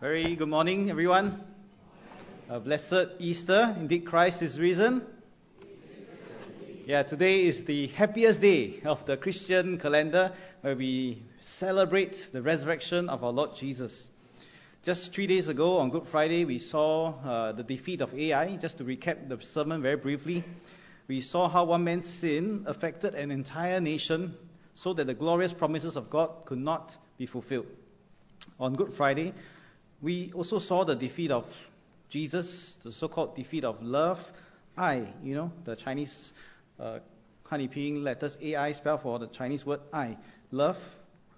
Very good morning, everyone. A blessed Easter. Indeed, Christ is risen. Yeah, today is the happiest day of the Christian calendar where we celebrate the resurrection of our Lord Jesus. Just 3 days ago, on Good Friday, we saw the defeat of Ai. Just to recap the sermon very briefly, we saw how one man's sin affected an entire nation so that the glorious promises of God could not be fulfilled. On Good Friday, we also saw the defeat of Jesus, the so-called defeat of love. The Chinese Haniping letters AI spell for the Chinese word I, love,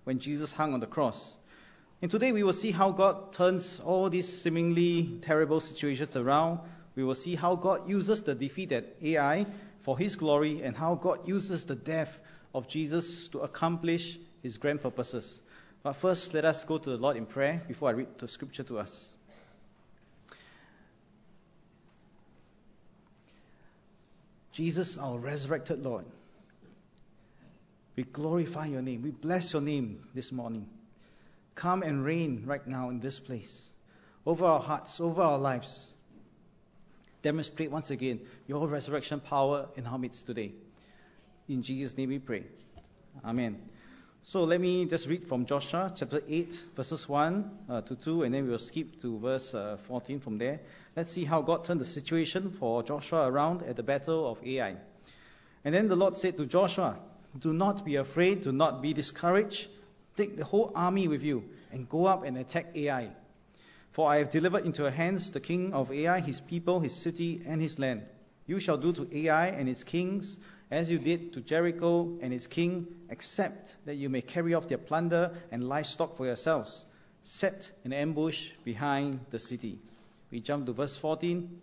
when Jesus hung on the cross. And today we will see how God turns all these seemingly terrible situations around. We will see how God uses the defeat at AI for His glory, and how God uses the death of Jesus to accomplish His grand purposes. But first, let us go to the Lord in prayer before I read the scripture to us. Jesus, our resurrected Lord, we glorify your name. We bless your name this morning. Come and reign right now in this place, over our hearts, over our lives. Demonstrate once again your resurrection power in our midst today. In Jesus' name we pray. Amen. So let me just read from Joshua chapter 8, verses 1 to 2, and then we'll skip to verse 14 from there. Let's see how God turned the situation for Joshua around at the battle of Ai. And then the Lord said to Joshua, "Do not be afraid, do not be discouraged. Take the whole army with you and go up and attack Ai. For I have delivered into your hands the king of Ai, his people, his city, and his land. You shall do to Ai and its kings as you did to Jericho and its king, except that you may carry off their plunder and livestock for yourselves. Set an ambush behind the city." We jump to verse 14.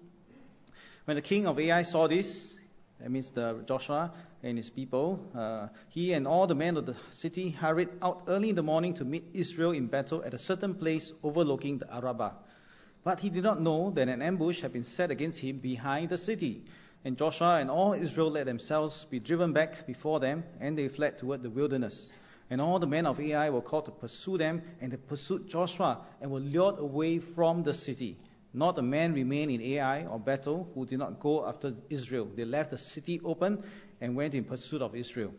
When the king of Ai saw this, that means Joshua and his people, he and all the men of the city hurried out early in the morning to meet Israel in battle at a certain place overlooking the Arabah. But he did not know that an ambush had been set against him behind the city. And Joshua and all Israel let themselves be driven back before them, and they fled toward the wilderness. And all the men of Ai were called to pursue them, and they pursued Joshua and were lured away from the city. Not a man remained in Ai or battle who did not go after Israel. They left the city open and went in pursuit of Israel.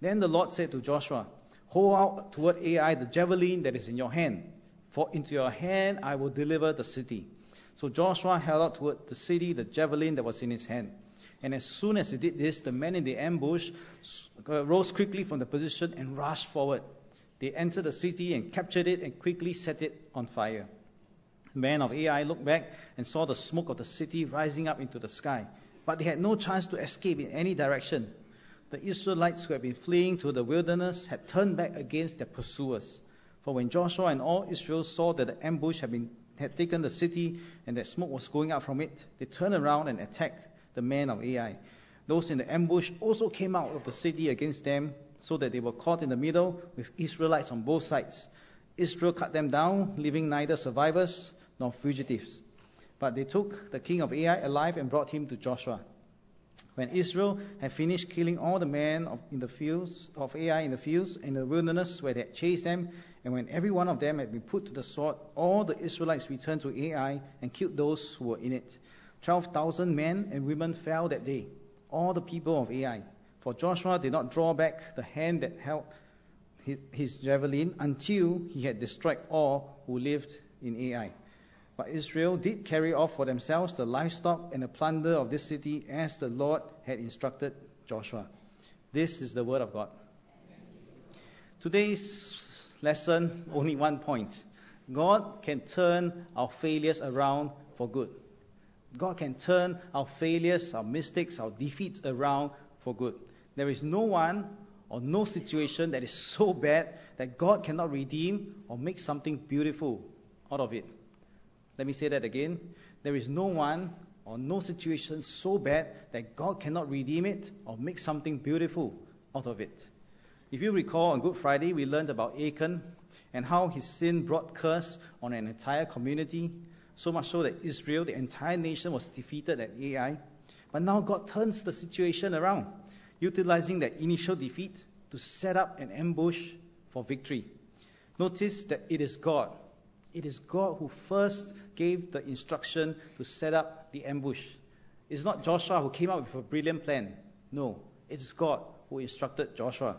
Then the Lord said to Joshua, "Hold out toward Ai the javelin that is in your hand, for into your hand I will deliver the city." So Joshua held out toward the city the javelin that was in his hand. And as soon as he did this, the men in the ambush rose quickly from the position and rushed forward. They entered the city and captured it and quickly set it on fire. The men of Ai looked back and saw the smoke of the city rising up into the sky, but they had no chance to escape in any direction. The Israelites who had been fleeing to the wilderness had turned back against their pursuers. For when Joshua and all Israel saw that the ambush had taken the city and that smoke was going up from it, they turned around and attacked the men of Ai. Those in the ambush also came out of the city against them, so that they were caught in the middle with Israelites on both sides. Israel cut them down, leaving neither survivors nor fugitives. But they took the king of Ai alive and brought him to Joshua. When Israel had finished killing all the men of Ai in the fields in the wilderness where they had chased them, and when every one of them had been put to the sword, all the Israelites returned to Ai and killed those who were in it. 12,000 men and women fell that day, all the people of Ai. For Joshua did not draw back the hand that held his javelin until he had destroyed all who lived in Ai. But Israel did carry off for themselves the livestock and the plunder of this city, as the Lord had instructed Joshua. This is the word of God. Today's lesson, only one point. God can turn our failures around for good. God can turn our failures, our mistakes, our defeats around for good. There is no one or no situation that is so bad that God cannot redeem or make something beautiful out of it. Let me say that again. There is no one or no situation so bad that God cannot redeem it or make something beautiful out of it. If you recall, on Good Friday, we learned about Achan and how his sin brought curse on an entire community, so much so that Israel, the entire nation, was defeated at Ai. But now God turns the situation around, utilizing that initial defeat to set up an ambush for victory. Notice that it is God It is God who first gave the instruction to set up the ambush. It's not Joshua who came up with a brilliant plan. No, it's God who instructed Joshua.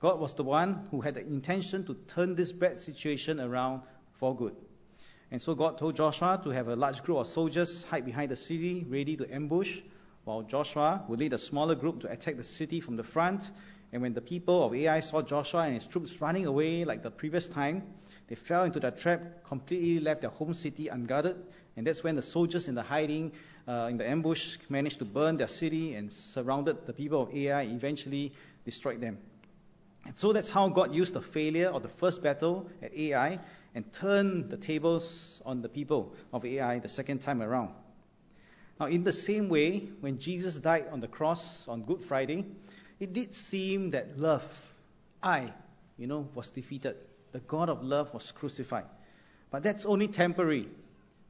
God was the one who had the intention to turn this bad situation around for good. And so God told Joshua to have a large group of soldiers hide behind the city, ready to ambush, while Joshua would lead a smaller group to attack the city from the front. And when the people of Ai saw Joshua and his troops running away like the previous time, they fell into their trap, completely left their home city unguarded. And that's when the soldiers in the hiding, in the ambush, managed to burn their city and surrounded the people of Ai, eventually destroyed them. And so that's how God used the failure of the first battle at Ai and turned the tables on the people of Ai the second time around. Now, in the same way, when Jesus died on the cross on Good Friday, it did seem that love, was defeated. The God of love was crucified. But that's only temporary,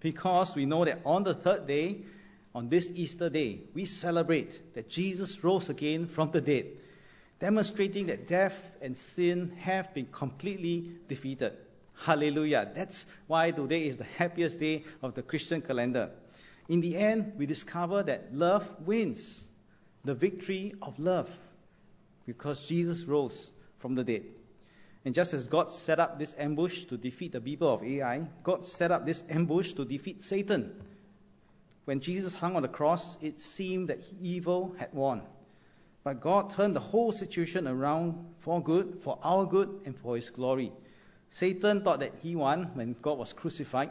because we know that on the third day, on this Easter day, we celebrate that Jesus rose again from the dead, demonstrating that death and sin have been completely defeated. Hallelujah. That's why today is the happiest day of the Christian calendar. In the end, we discover that love wins, the victory of love, because Jesus rose from the dead. And just as God set up this ambush to defeat the people of Ai, God set up this ambush to defeat Satan. When Jesus hung on the cross, it seemed that evil had won. But God turned the whole situation around for good, for our good, and for His glory. Satan thought that he won when God was crucified,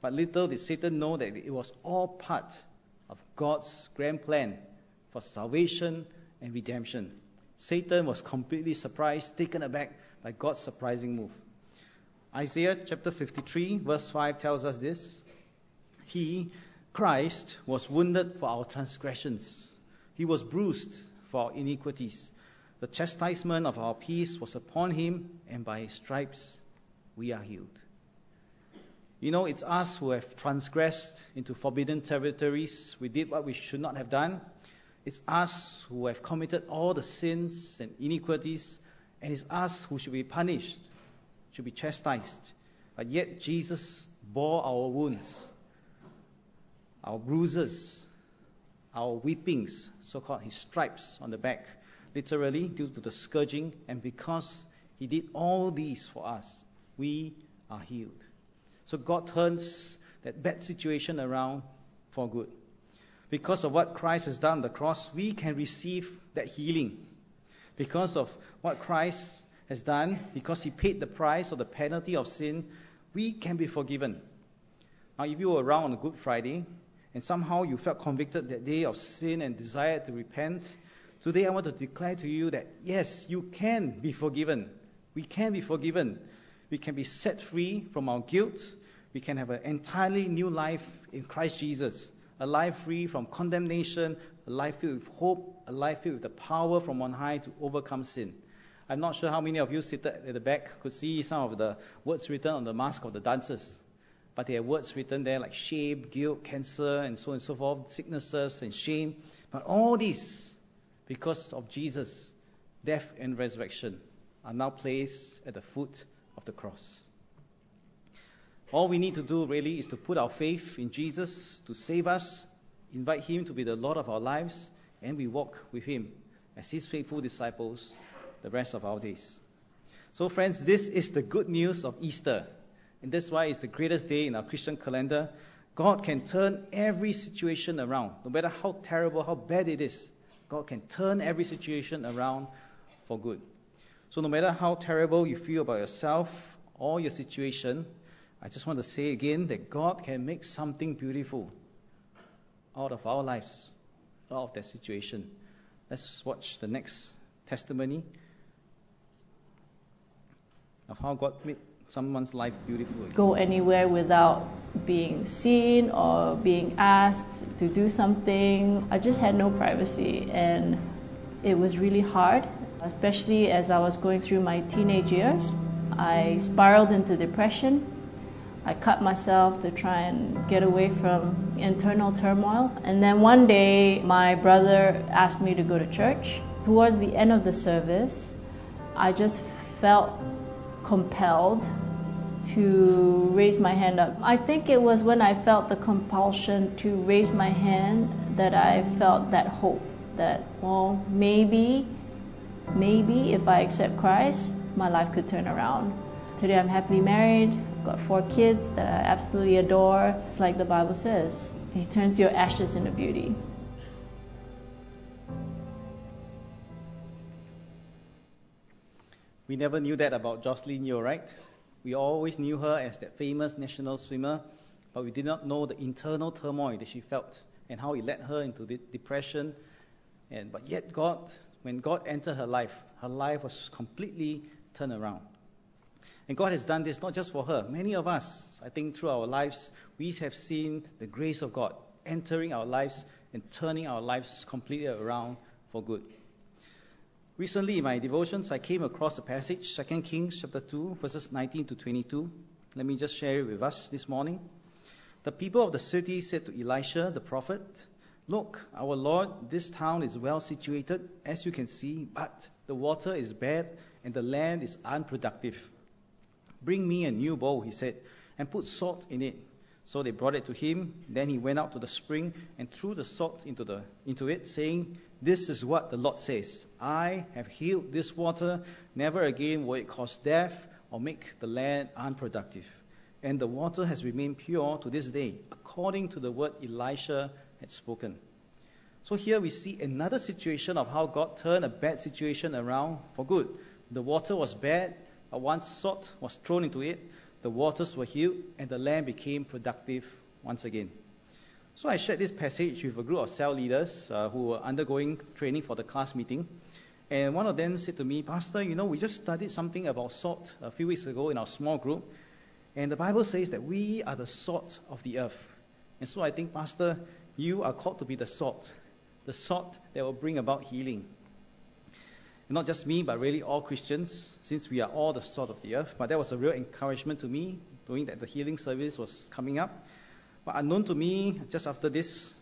but little did Satan know that it was all part of God's grand plan for salvation and redemption. Satan was completely surprised, taken aback by God's surprising move. Isaiah chapter 53, verse 5 tells us this. He, Christ, was wounded for our transgressions. He was bruised for our iniquities. The chastisement of our peace was upon him, and by his stripes we are healed. You know, it's us who have transgressed into forbidden territories. We did what we should not have done. It's us who have committed all the sins and iniquities, and it's us who should be punished, should be chastised. But yet Jesus bore our wounds, our bruises, our whippings, so-called his stripes on the back, literally due to the scourging, and because he did all these for us, we are healed. So God turns that bad situation around for good. Because of what Christ has done on the cross, we can receive that healing. Because of what Christ has done, because he paid the price or the penalty of sin, we can be forgiven. Now, if you were around on a Good Friday, and somehow you felt convicted that day of sin and desired to repent, today I want to declare to you that, yes, you can be forgiven. We can be forgiven. We can be set free from our guilt. We can have an entirely new life in Christ Jesus, a life free from condemnation, a life filled with hope, a life filled with the power from on high to overcome sin. I'm not sure how many of you seated at the back could see some of the words written on the mask of the dancers. But there are words written there like shame, guilt, cancer, and so forth, sicknesses and shame. But all these, because of Jesus' death and resurrection, are now placed at the foot of the cross. All we need to do really is to put our faith in Jesus to save us, invite him to be the Lord of our lives, and we walk with him as his faithful disciples the rest of our days. So friends, this is the good news of Easter. And that's why it's the greatest day in our Christian calendar. God can turn every situation around. No matter how terrible, how bad it is, God can turn every situation around for good. So no matter how terrible you feel about yourself or your situation, I just want to say again that God can make something beautiful out of our lives, out of that situation. Let's watch the next testimony of how God made someone's life beautiful. Go anywhere without being seen or being asked to do something. I just had no privacy, and it was really hard, especially as I was going through my teenage years. I spiraled into depression. I cut myself to try and get away from internal turmoil. And then one day, my brother asked me to go to church. Towards the end of the service, I just felt compelled to raise my hand up. I think it was when I felt the compulsion to raise my hand that I felt that hope that, well, maybe if I accept Christ, my life could turn around. Today I'm happily married, I've got 4 kids that I absolutely adore. It's like the Bible says, He turns your ashes into beauty. We never knew that about Jocelyn Yeo, right? We always knew her as that famous national swimmer, but we did not know the internal turmoil that she felt and how it led her into depression. But yet when God entered her life was completely turned around. And God has done this not just for her. Many of us, I think through our lives, we have seen the grace of God entering our lives and turning our lives completely around for good. Recently in my devotions, I came across a passage, 2 Kings chapter 2, verses 19 to 22. Let me just share it with us this morning. The people of the city said to Elisha the prophet, "Look, our Lord, this town is well situated, as you can see, but the water is bad and the land is unproductive. Bring me a new bowl," he said, "and put salt in it." So they brought it to him. Then he went out to the spring and threw the salt into it, saying, "This is what the Lord says, I have healed this water. Never again will it cause death or make the land unproductive." And the water has remained pure to this day, according to the word Elisha had spoken. So here we see another situation of how God turned a bad situation around for good. The water was bad, but once salt was thrown into it, the waters were healed and the land became productive once again. So I shared this passage with a group of cell leaders who were undergoing training for the class meeting. And one of them said to me, "Pastor, we just studied something about salt a few weeks ago in our small group. And the Bible says that we are the salt of the earth. And so I think, Pastor, you are called to be the salt that will bring about healing." And not just me, but really all Christians, since we are all the salt of the earth. But that was a real encouragement to me, knowing that the healing service was coming up. But unknown to me, just after this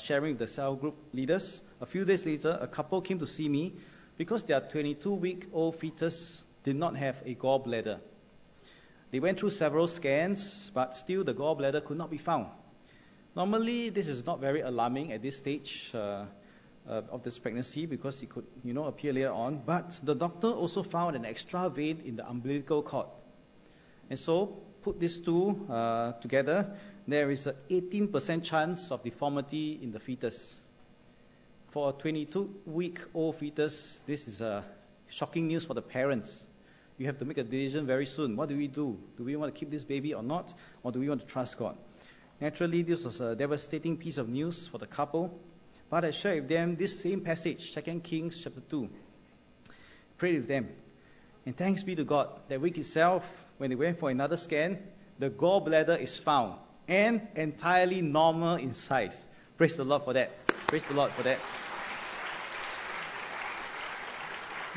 sharing with the cell group leaders, a few days later, a couple came to see me because their 22-week-old fetus did not have a gallbladder. They went through several scans, but still the gallbladder could not be found. Normally, this is not very alarming at this stage of this pregnancy because it could, appear later on. But the doctor also found an extra vein in the umbilical cord. And so, put these two together, there is an 18% chance of deformity in the fetus. For a 22-week-old fetus, this is shocking news for the parents. You have to make a decision very soon. What do? Do we want to keep this baby or not? Or do we want to trust God? Naturally, this was a devastating piece of news for the couple. But I shared with them this same passage, 2 Kings chapter 2. Prayed with them. And thanks be to God, that week itself, when they went for another scan, the gallbladder is found and entirely normal in size. Praise the Lord for that. Praise the Lord for that.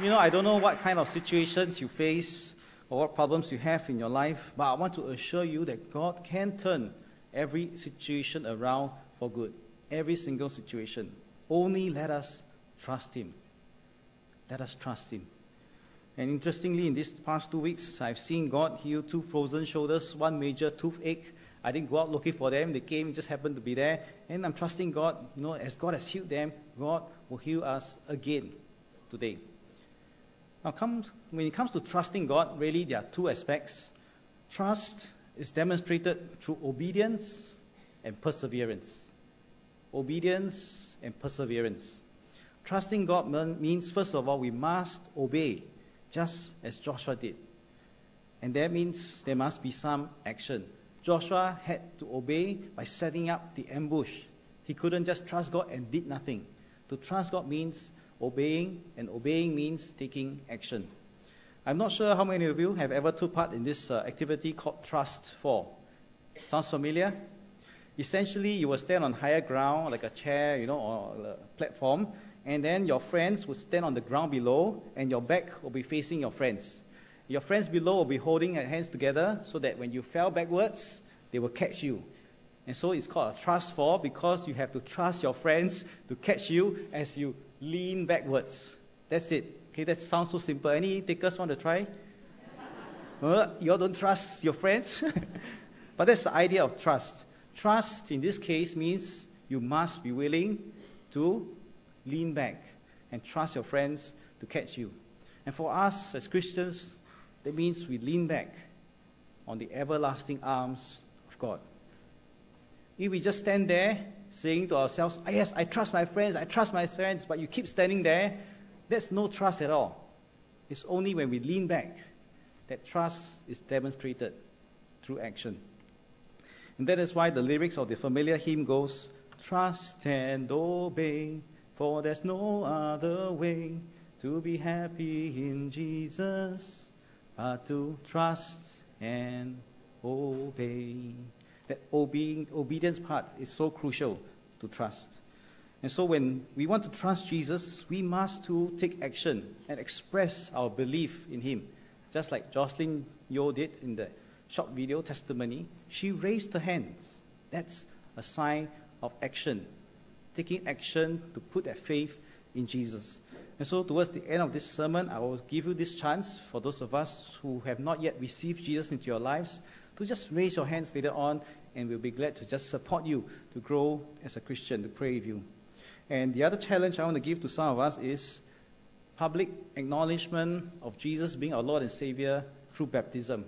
I don't know what kind of situations you face or what problems you have in your life, but I want to assure you that God can turn every situation around for good. Every single situation. Only let us trust Him. Let us trust Him. And interestingly, in these past 2 weeks, I've seen God heal 2 frozen shoulders, 1 major toothache. I didn't go out looking for them. They came, it just happened to be there. And I'm trusting God, as God has healed them, God will heal us again today. Now, when it comes to trusting God, really there are 2 aspects. Trust is demonstrated through obedience and perseverance. Obedience and perseverance. Trusting God means, first of all, we must obey, just as Joshua did. And that means there must be some action. Joshua had to obey by setting up the ambush. He couldn't just trust God and did nothing. To trust God means obeying, and obeying means taking action. I'm not sure how many of you have ever took part in this activity called Trust Fall. Sounds familiar? Essentially, you will stand on higher ground, like a chair, or a platform, and then your friends will stand on the ground below, and your back will be facing your friends. Your friends below will be holding their hands together so that when you fell backwards, they will catch you. And so it's called a trust fall because you have to trust your friends to catch you as you lean backwards. That's it. Okay, that sounds so simple. Any takers want to try? You all don't trust your friends? But that's the idea of trust. Trust in this case means you must be willing to lean back and trust your friends to catch you. And for us as Christians, that means we lean back on the everlasting arms of God. If we just stand there saying to ourselves, oh, yes, I trust my friends, but you keep standing there, that's no trust at all. It's only when we lean back that trust is demonstrated through action. And that is why the lyrics of the familiar hymn goes, trust and obey, for there's no other way to be happy in Jesus, but to trust and obey. That obedience part is so crucial to trust. And so when we want to trust Jesus, we must too take action and express our belief in Him. Just like Jocelyn Yeo did in the short video testimony, she raised her hands. That's a sign of action, taking action to put that faith in Jesus. And so towards the end of this sermon, I will give you this chance for those of us who have not yet received Jesus into your lives to just raise your hands later on, and we'll be glad to just support you to grow as a Christian, to pray with you. And the other challenge I want to give to some of us is public acknowledgement of Jesus being our Lord and Savior through baptism.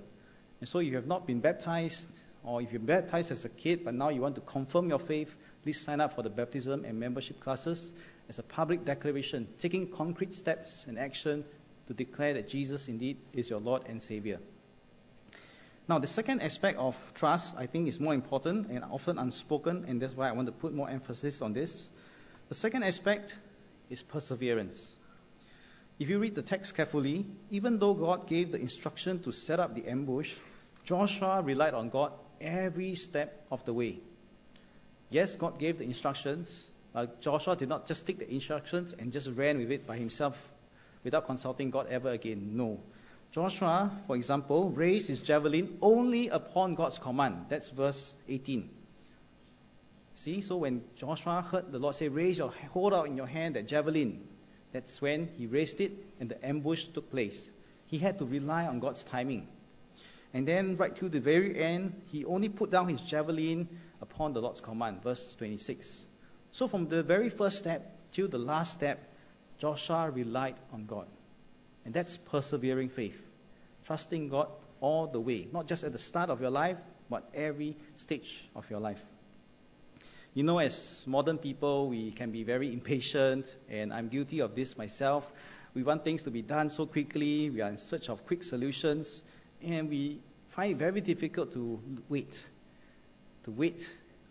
And so if you have not been baptized, or if you're baptized as a kid but now you want to confirm your faith, please sign up for the baptism and membership classes as a public declaration, taking concrete steps and action to declare that Jesus indeed is your Lord and Savior. Now, the second aspect of trust, I think, is more important and often unspoken, and that's why I want to put more emphasis on this. The second aspect is perseverance. If you read the text carefully, even though God gave the instruction to set up the ambush, Joshua relied on God every step of the way. Yes, God gave the instructions, but Joshua did not just take the instructions and just ran with it by himself without consulting God ever again. No. Joshua, for example, raised his javelin only upon God's command. That's verse 18. See, so when Joshua heard the Lord say, hold out in your hand that javelin, that's when he raised it and the ambush took place. He had to rely on God's timing. And then right to the very end, he only put down his javelin upon the Lord's command, verse 26. So from the very first step till the last step, Joshua relied on God. And that's persevering faith, trusting God all the way, not just at the start of your life, but every stage of your life. You know, as modern people, we can be very impatient, and I'm guilty of this myself. We want things to be done so quickly, we are in search of quick solutions, and we find it very difficult to wait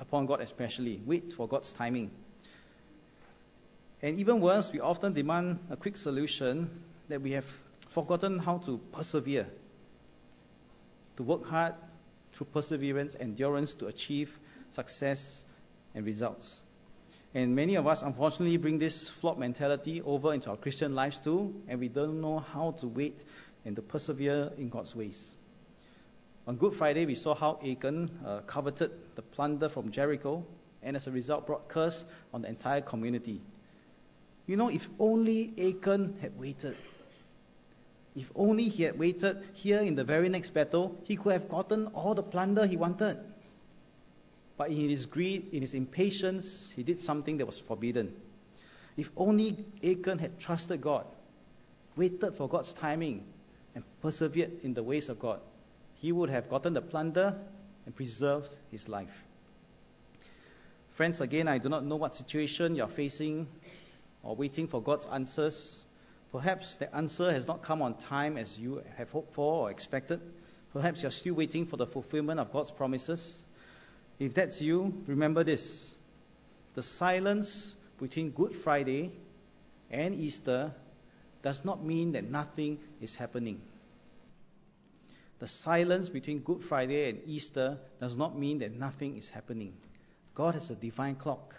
upon God especially, wait for God's timing. And even worse, we often demand a quick solution that we have forgotten how to persevere, to work hard through perseverance, endurance to achieve success and results. And many of us unfortunately bring this flawed mentality over into our Christian lives too, and we don't know how to wait and to persevere in God's ways. On Good Friday, we saw how Achan coveted the plunder from Jericho, and as a result brought curse on the entire community. You know, if only Achan had waited. If only he had waited here in the very next battle, he could have gotten all the plunder he wanted. But in his greed, in his impatience, he did something that was forbidden. If only Achan had trusted God, waited for God's timing, and persevered in the ways of God, he would have gotten the plunder and preserved his life. Friends, again, I do not know what situation you are facing or waiting for God's answers. Perhaps the answer has not come on time as you have hoped for or expected. Perhaps you're still waiting for the fulfillment of God's promises. If that's you, remember this. The silence between Good Friday and Easter does not mean that nothing is happening. The silence between Good Friday and Easter does not mean that nothing is happening. God has a divine clock.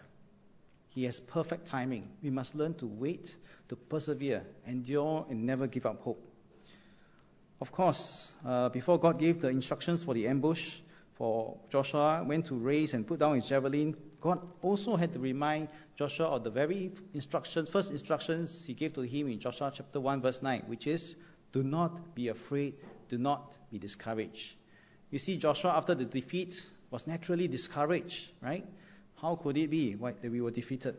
He has perfect timing. We must learn to wait, to persevere, endure, and never give up hope. Of course, before God gave the instructions for the ambush, for Joshua when to raise and put down his javelin, God also had to remind Joshua of the very first instructions he gave to him in Joshua chapter 1, verse 9, which is, do not be afraid do not be discouraged. You see, Joshua, after the defeat, was naturally discouraged, right? How could it be that we were defeated?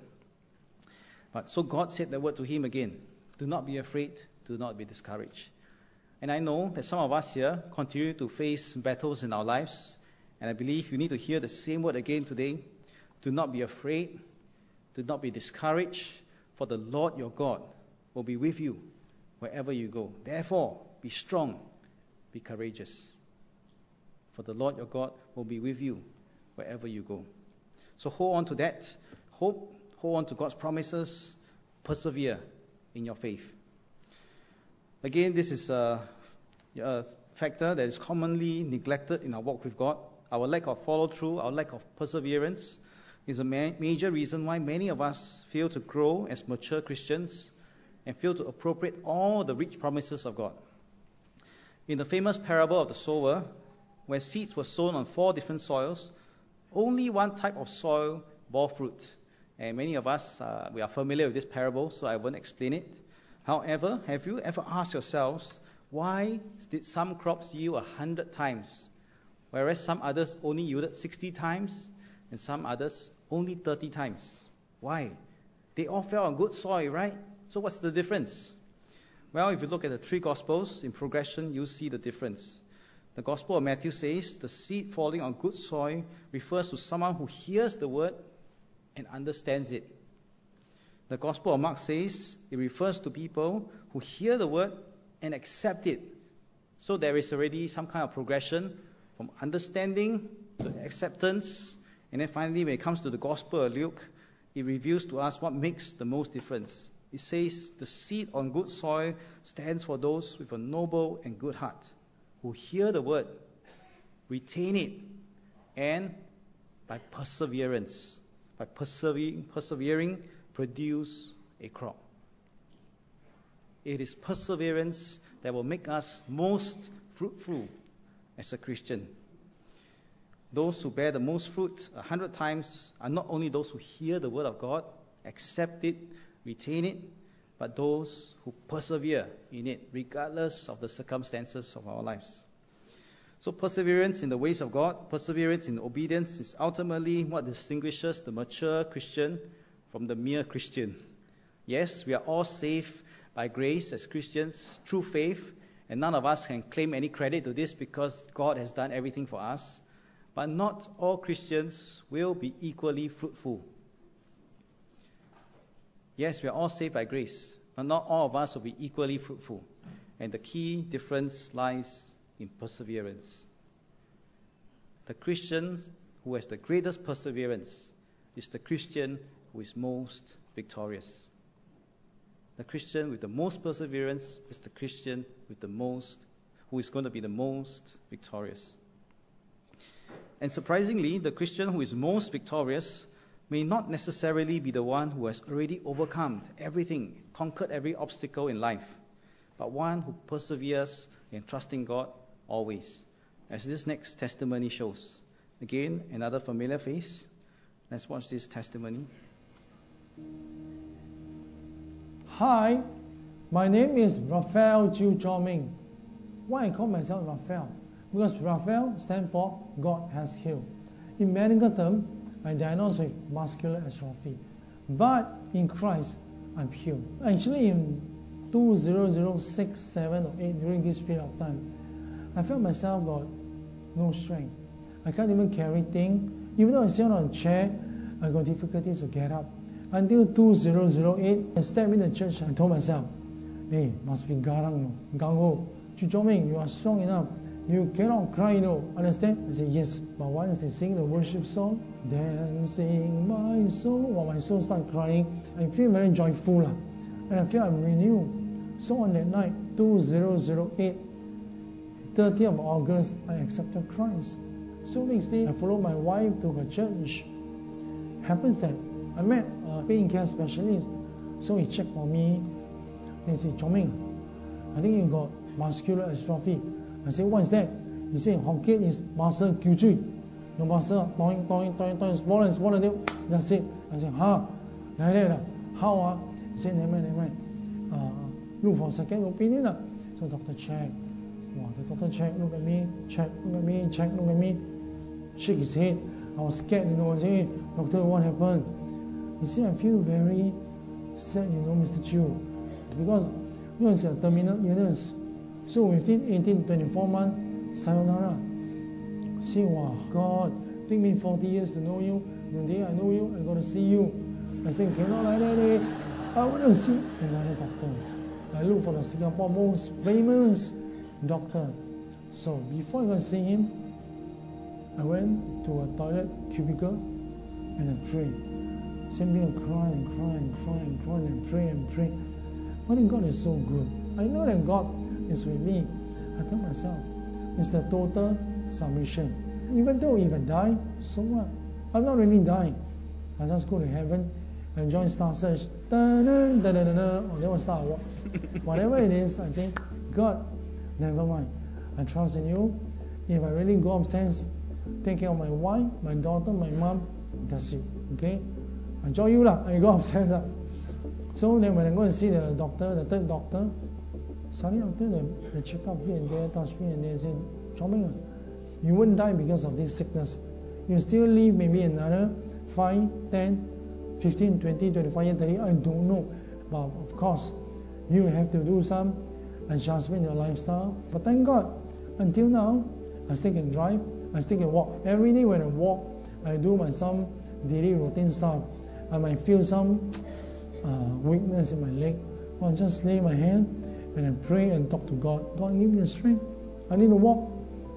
But so God said that word to him again. Do not be afraid. Do not be discouraged. And I know that some of us here continue to face battles in our lives. And I believe you need to hear the same word again today. Do not be afraid. Do not be discouraged. For the Lord your God will be with you wherever you go. Therefore, be strong. Be courageous. For the Lord your God will be with you wherever you go. So hold on to that hope. Hold on to God's promises. Persevere in your faith. Again, this is a factor that is commonly neglected in our walk with God. Our lack of follow-through, our lack of perseverance is a major reason why many of us fail to grow as mature Christians and fail to appropriate all the rich promises of God. In the famous parable of the sower, where seeds were sown on 4 different soils, only one type of soil bore fruit. And many of us, we are familiar with this parable, so I won't explain it. However, have you ever asked yourselves, why did some crops yield 100 times, whereas some others only yielded 60 times, and some others only 30 times? Why? They all fell on good soil, right? So what's the difference? Well, if you look at the 3 Gospels in progression, you'll see the difference. The Gospel of Matthew says, the seed falling on good soil refers to someone who hears the word and understands it. The Gospel of Mark says it refers to people who hear the word and accept it. So there is already some kind of progression from understanding to acceptance. And then finally, when it comes to the Gospel of Luke, it reveals to us what makes the most difference. It says the seed on good soil stands for those with a noble and good heart, who hear the word, retain it, and by perseverance, by persevering, produce a crop. It is perseverance that will make us most fruitful as a Christian. Those who bear the most fruit 100 times are not only those who hear the word of God, accept it, retain it, but those who persevere in it, regardless of the circumstances of our lives. So perseverance in the ways of God, perseverance in obedience is ultimately what distinguishes the mature Christian from the mere Christian. Yes, we are all saved by grace as Christians through faith, and none of us can claim any credit to this because God has done everything for us. But not all Christians will be equally fruitful. Yes, we are all saved by grace, but not all of us will be equally fruitful. And the key difference lies in perseverance. The Christian who has the greatest perseverance is the Christian who is most victorious. The Christian with the most perseverance is the Christian with the most, who is going to be the most victorious. And surprisingly, the Christian who is most victorious may not necessarily be the one who has already overcome everything, conquered every obstacle in life, but one who perseveres in trusting God always, as this next testimony shows. Again, another familiar face. Let's watch this testimony. Hi, my name is Raphael Chiu Choming. Why I call myself Raphael? Because Raphael stands for God has healed. In medical terms, I'm diagnosed with muscular atrophy. But in Christ, I'm healed. Actually, in 2006, 7 or 8, during this period of time, I felt myself got no strength. I can't even carry things. Even though I sit on a chair, I got difficulties to get up. Until 2008, I stepped in the church and told myself, hey, must be garang, gang-ho. Chiu Choming, you are strong enough. You cannot cry, you know. Understand? I said, yes. But once they sing the worship song, dancing my soul, while my soul starts crying, I feel very joyful. And I feel I'm renewed. So on that night, 2008, 30th of August, I accepted Christ. So next day, I followed my wife to her church. Happens that I met a pain care specialist. So he checked for me. He said, Choming, I think you got muscular atrophy. I said, what is that? He said, Hokkien is muscle kyujui. No muscle, toing, toing, toing, toing, swallow them. That's it. I said, how? Like that, how? He said, never mind. Look for a second opinion. So doctor checked. The doctor checked, looked at me, checked, looked at me, checked, looked at me, shook his head. I was scared, you know. I said, hey, doctor, what happened? He said, I feel very sad, you know, Mr. Chiu, because, you know, it's a terminal illness. So within 18, 24 months, sayonara. Say, wow, God, take me 40 years to know you. The day I know you, I'm going to see you. I said, cannot like that, eh? I want to see another doctor. I look for the Singapore most famous doctor. So before I got to see him, I went to a toilet cubicle and I prayed. Same thing, I cried and cried and cried and cried and prayed and prayed. But God is so good. I know that God is with me. I tell myself, it's the total submission. Even though if I die, so what? I'm not really dying. I just go to heaven and join Star Search. Dun, dun, dun, dun, dun, dun. Or they were Star Awards. Whatever it is, I say, God, never mind. I trust in you. If I really go upstairs, take care of my wife, my daughter, my mom, that's it. Okay? I join you lah. I go upstairs lah. So then when I go and see the doctor, the third doctor, suddenly after the checkup here and there, touch me and they say, Choming, you won't die because of this sickness. You still live maybe another 5, 10, 15, 20, 25 years, 30, I don't know. But of course, you have to do some adjustment in your lifestyle. But thank God, until now, I still can drive, I still can walk. Every day when I walk, I do my some daily routine stuff. I might feel some weakness in my leg. Or just lay my hand and I pray and talk to God. God, give me the strength. I need to walk.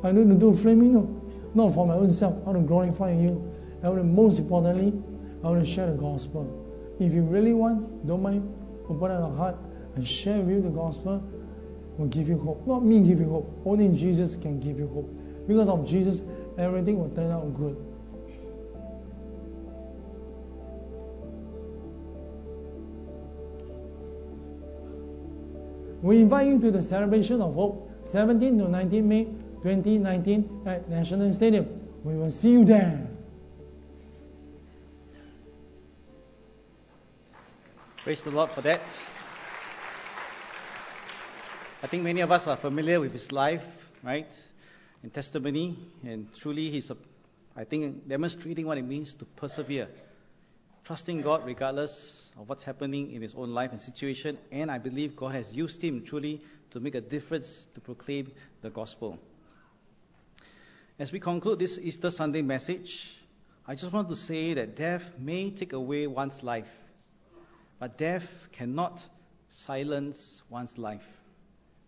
I need to do flamingo. Not for my own self, I want to glorify you. I want to, most importantly, I want to share the gospel. If you really want, don't mind, open up your heart and share with you the gospel, will give you hope. Not me give you hope, only Jesus can give you hope. Because of Jesus, everything will turn out good. We invite you to the celebration of hope, 17 to 19 May, 2019 at National Stadium. We will see you there. Praise the Lord for that. I think many of us are familiar with his life, right? And testimony, and truly he's, I think, demonstrating what it means to persevere, trusting God regardless of what's happening in his own life and situation. And I believe God has used him truly to make a difference, to proclaim the gospel. As we conclude this Easter Sunday message, I just want to say that death may take away one's life, but death cannot silence one's life.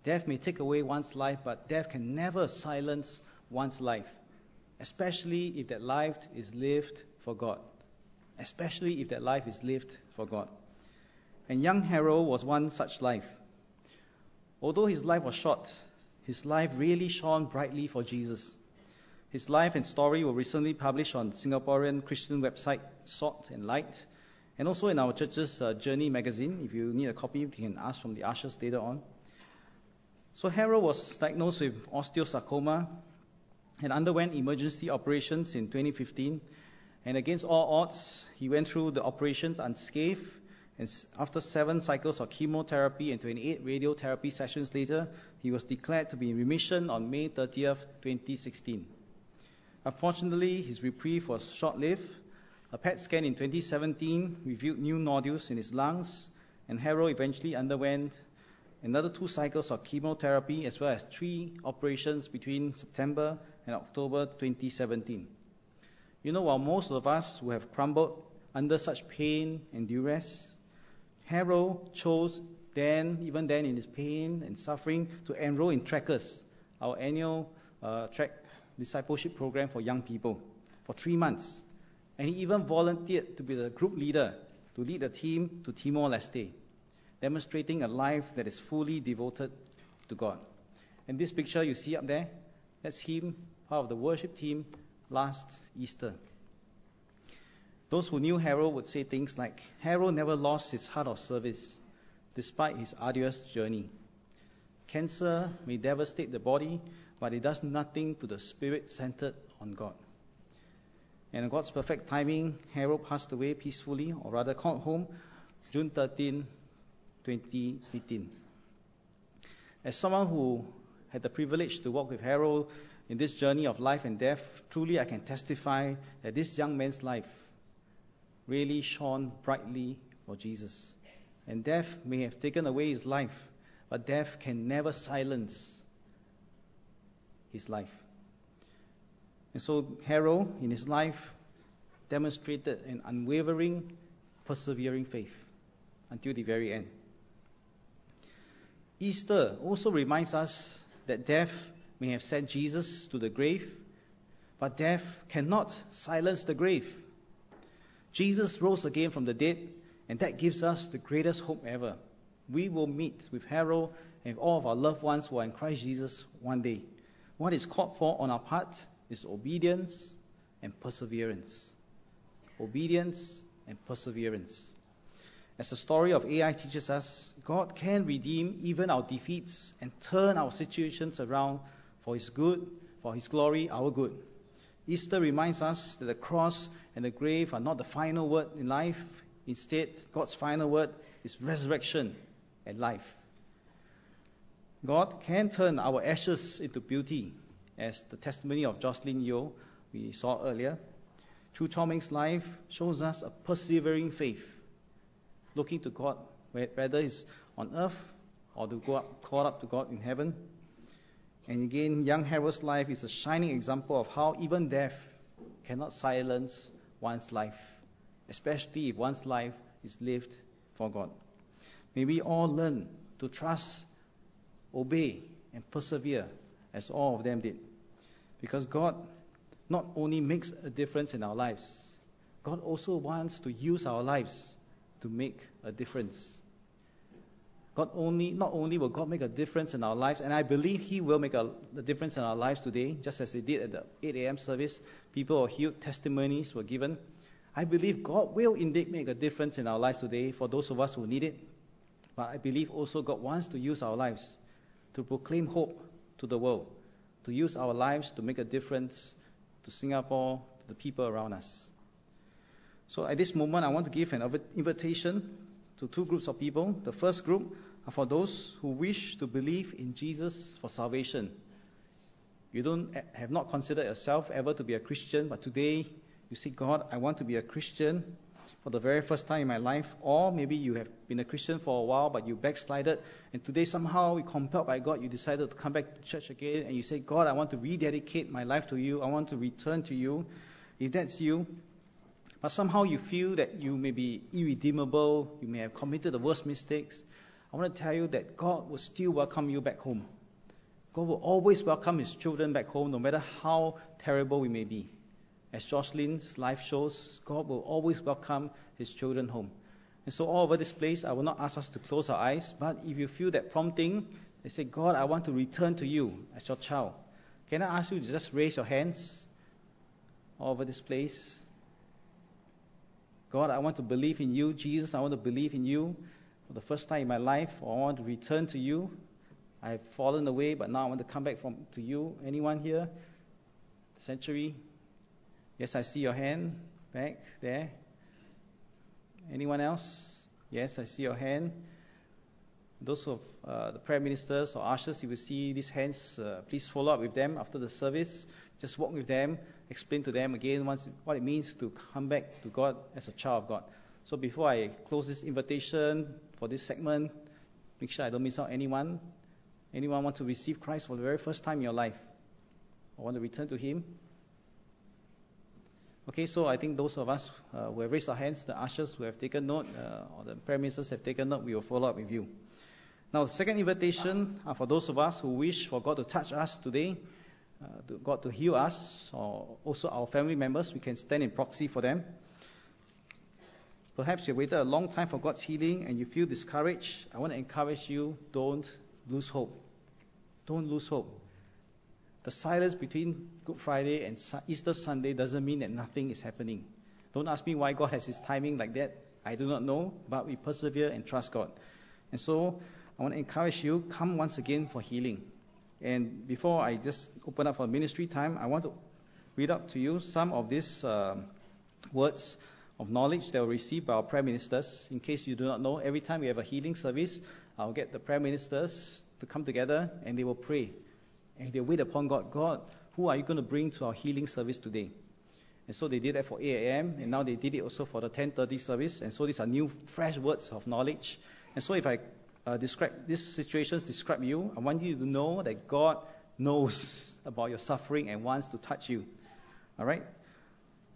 Death may take away one's life, but death can never silence one's life, especially if that life is lived for God. Especially if that life is lived for God. And young Harold was one such life. Although his life was short, his life really shone brightly for Jesus. His life and story were recently published on Singaporean Christian website, Salt and Light, and also in our church's Journey magazine. If you need a copy, you can ask from the ushers later on. So Harold was diagnosed with osteosarcoma and underwent emergency operations in 2015. And against all odds, he went through the operations unscathed. And after 7 cycles of chemotherapy and 28 radiotherapy sessions later, he was declared to be in remission on May 30th, 2016. Unfortunately, his reprieve was short-lived. A PET scan in 2017 revealed new nodules in his lungs, and Harold eventually underwent another 2 cycles of chemotherapy as well as 3 operations between September and October 2017. You know, while most of us who have crumbled under such pain and duress, Harold chose then, even then in his pain and suffering, to enroll in Trekkers, our annual Trek discipleship program for young people, for 3 months. And he even volunteered to be the group leader, to lead the team to Timor-Leste, demonstrating a life that is fully devoted to God. And this picture you see up there, that's him, part of the worship team, last Easter. Those who knew Harold would say things like, Harold never lost his heart of service, despite his arduous journey. Cancer may devastate the body, but it does nothing to the spirit centered on God. And in God's perfect timing, Harold passed away peacefully, or rather called home, June 13, 2018. As someone who had the privilege to walk with Harold in this journey of life and death, truly I can testify that this young man's life really shone brightly for Jesus. And death may have taken away his life, but death can never silence his life. And so Harold, in his life, demonstrated an unwavering, persevering faith until the very end. Easter also reminds us that death may have sent Jesus to the grave, but death cannot silence the grave. Jesus rose again from the dead, and that gives us the greatest hope ever. We will meet with Harold and all of our loved ones who are in Christ Jesus one day. What is called for on our part is obedience and perseverance. Obedience and perseverance. As the story of Ai teaches us, God can redeem even our defeats and turn our situations around for His good, for His glory, our good. Easter reminds us that the cross and the grave are not the final word in life. Instead, God's final word is resurrection and life. God can turn our ashes into beauty, as the testimony of Jocelyn Yeo we saw earlier. Chiu Choming's life shows us a persevering faith, looking to God, whether it's on earth or to go up, call up to God in heaven. And again, young Harold's life is a shining example of how even death cannot silence one's life, especially if one's life is lived for God. May we all learn to trust, obey, and persevere as all of them did. Because God not only makes a difference in our lives, God also wants to use our lives to make a difference. Not only will God make a difference in our lives, and I believe He will make a difference in our lives today, just as He did at the 8 a.m. service. People were healed, testimonies were given. I believe God will indeed make a difference in our lives today for those of us who need it. But I believe also God wants to use our lives to proclaim hope to the world, to use our lives to make a difference to Singapore, to the people around us. So at this moment, I want to give an invitation to two groups of people. The first group are for those who wish to believe in Jesus for salvation. You have not considered yourself ever to be a Christian, but today you say, God, I want to be a Christian for the very first time in my life. Or maybe you have been a Christian for a while, but you backslided, and today somehow, you're compelled by God, you decided to come back to church again, and you say, God, I want to rededicate my life to you. I want to return to you. If that's you, but somehow you feel that you may be irredeemable, you may have committed the worst mistakes, I want to tell you that God will still welcome you back home. God will always welcome His children back home, no matter how terrible we may be. As Jocelyn's life shows, God will always welcome His children home. And so all over this place, I will not ask us to close our eyes, but if you feel that prompting, they say, God, I want to return to you as your child. Can I ask you to just raise your hands all over this place? God, I want to believe in you. Jesus, I want to believe in you for the first time in my life, or I want to return to you. I have fallen away, but now I want to come back to you. Anyone here? Century? Yes, I see your hand back there. Anyone else? Yes, I see your hand. Those of the prayer ministers or ushers, if you see these hands, please follow up with them after the service. Just walk with them. Explain to them again what it means to come back to God as a child of God. So before I close this invitation for this segment, make sure I don't miss out anyone. Anyone want to receive Christ for the very first time in your life? Or want to return to Him? Okay, so I think those of us who have raised our hands, the ushers who have taken note, or the prayer ministers have taken note, we will follow up with you. Now the second invitation are for those of us who wish for God to touch us today, God to heal us, or also our family members. We can stand in proxy for them. Perhaps you waited a long time for God's healing and you feel discouraged. I want to encourage you, don't lose hope. Don't lose hope. The silence between Good Friday and Easter Sunday doesn't mean that nothing is happening. Don't ask me why God has His timing like that. I do not know, but we persevere and trust God. And so, I want to encourage you, come once again for healing. And before I just open up for ministry time, I want to read up to you some of these words of knowledge that were received by our prayer ministers. In case you do not know, every time we have a healing service, I'll get the prayer ministers to come together and they will pray And they wait upon God. God, who are you going to bring to our healing service today? And so they did that for 8 a.m. And now they did it also for the 10:30 service. And so these are new, fresh words of knowledge. And so if I describe these situations, describe you, I want you to know that God knows about your suffering and wants to touch you. All right?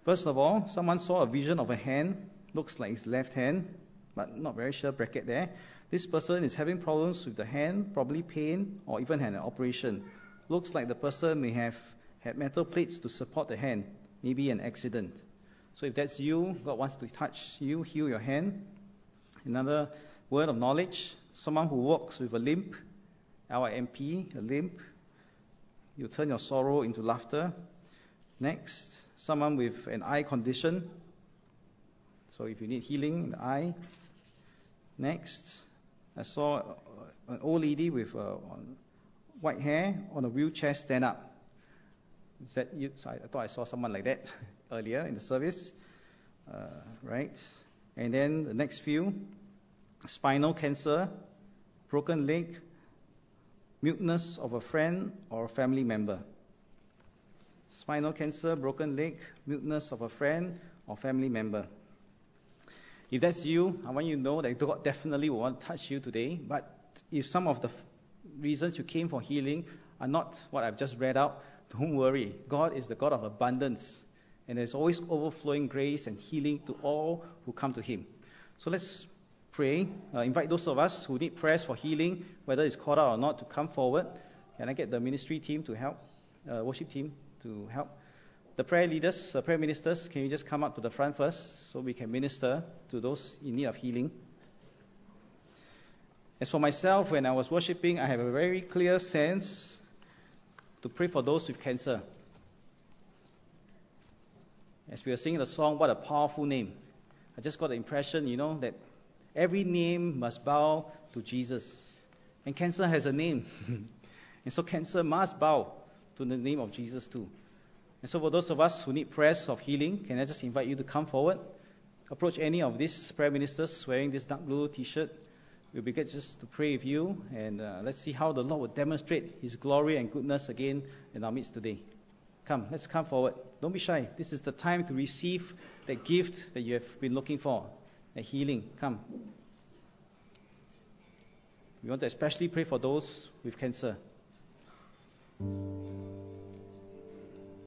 First of all, someone saw a vision of a hand. Looks like his left hand, but not very sure, bracket there. This person is having problems with the hand, probably pain, or even had an operation. Looks like the person may have had metal plates to support the hand, maybe an accident. So if that's you, God wants to touch you, heal your hand. Another word of knowledge, someone who walks with a limp, L-I-M-P, a limp. You turn your sorrow into laughter. Next, someone with an eye condition. So if you need healing in the eye. Next, I saw an old lady with white hair on a wheelchair stand up. Is that you? So I thought I saw someone like that earlier in the service. Right? And then the next few, spinal cancer, broken leg, muteness of a friend or a family member. Spinal cancer, broken leg, muteness of a friend or family member. If that's you, I want you to know that God definitely will want to touch you today. But if some of the reasons you came for healing are not what I've just read out, don't worry. God is the God of abundance. And there's always overflowing grace and healing to all who come to Him. So let's pray. Invite those of us who need prayers for healing, whether it's called out or not, to come forward. Can I get the ministry team to help? Worship team to help? The prayer leaders, prayer ministers, can you just come up to the front first so we can minister to those in need of healing? As for myself, when I was worshiping, I have a very clear sense to pray for those with cancer. As we were singing the song, what a powerful name. I just got the impression, that every name must bow to Jesus. And cancer has a name. And so cancer must bow to the name of Jesus too. And so for those of us who need prayers of healing, can I just invite you to come forward? Approach any of these prayer ministers wearing this dark blue t-shirt. We'll be glad just to pray with you. And let's see how the Lord will demonstrate His glory and goodness again in our midst today. Come, let's come forward. Don't be shy. This is the time to receive that gift that you have been looking for, that healing. Come. We want to especially pray for those with cancer.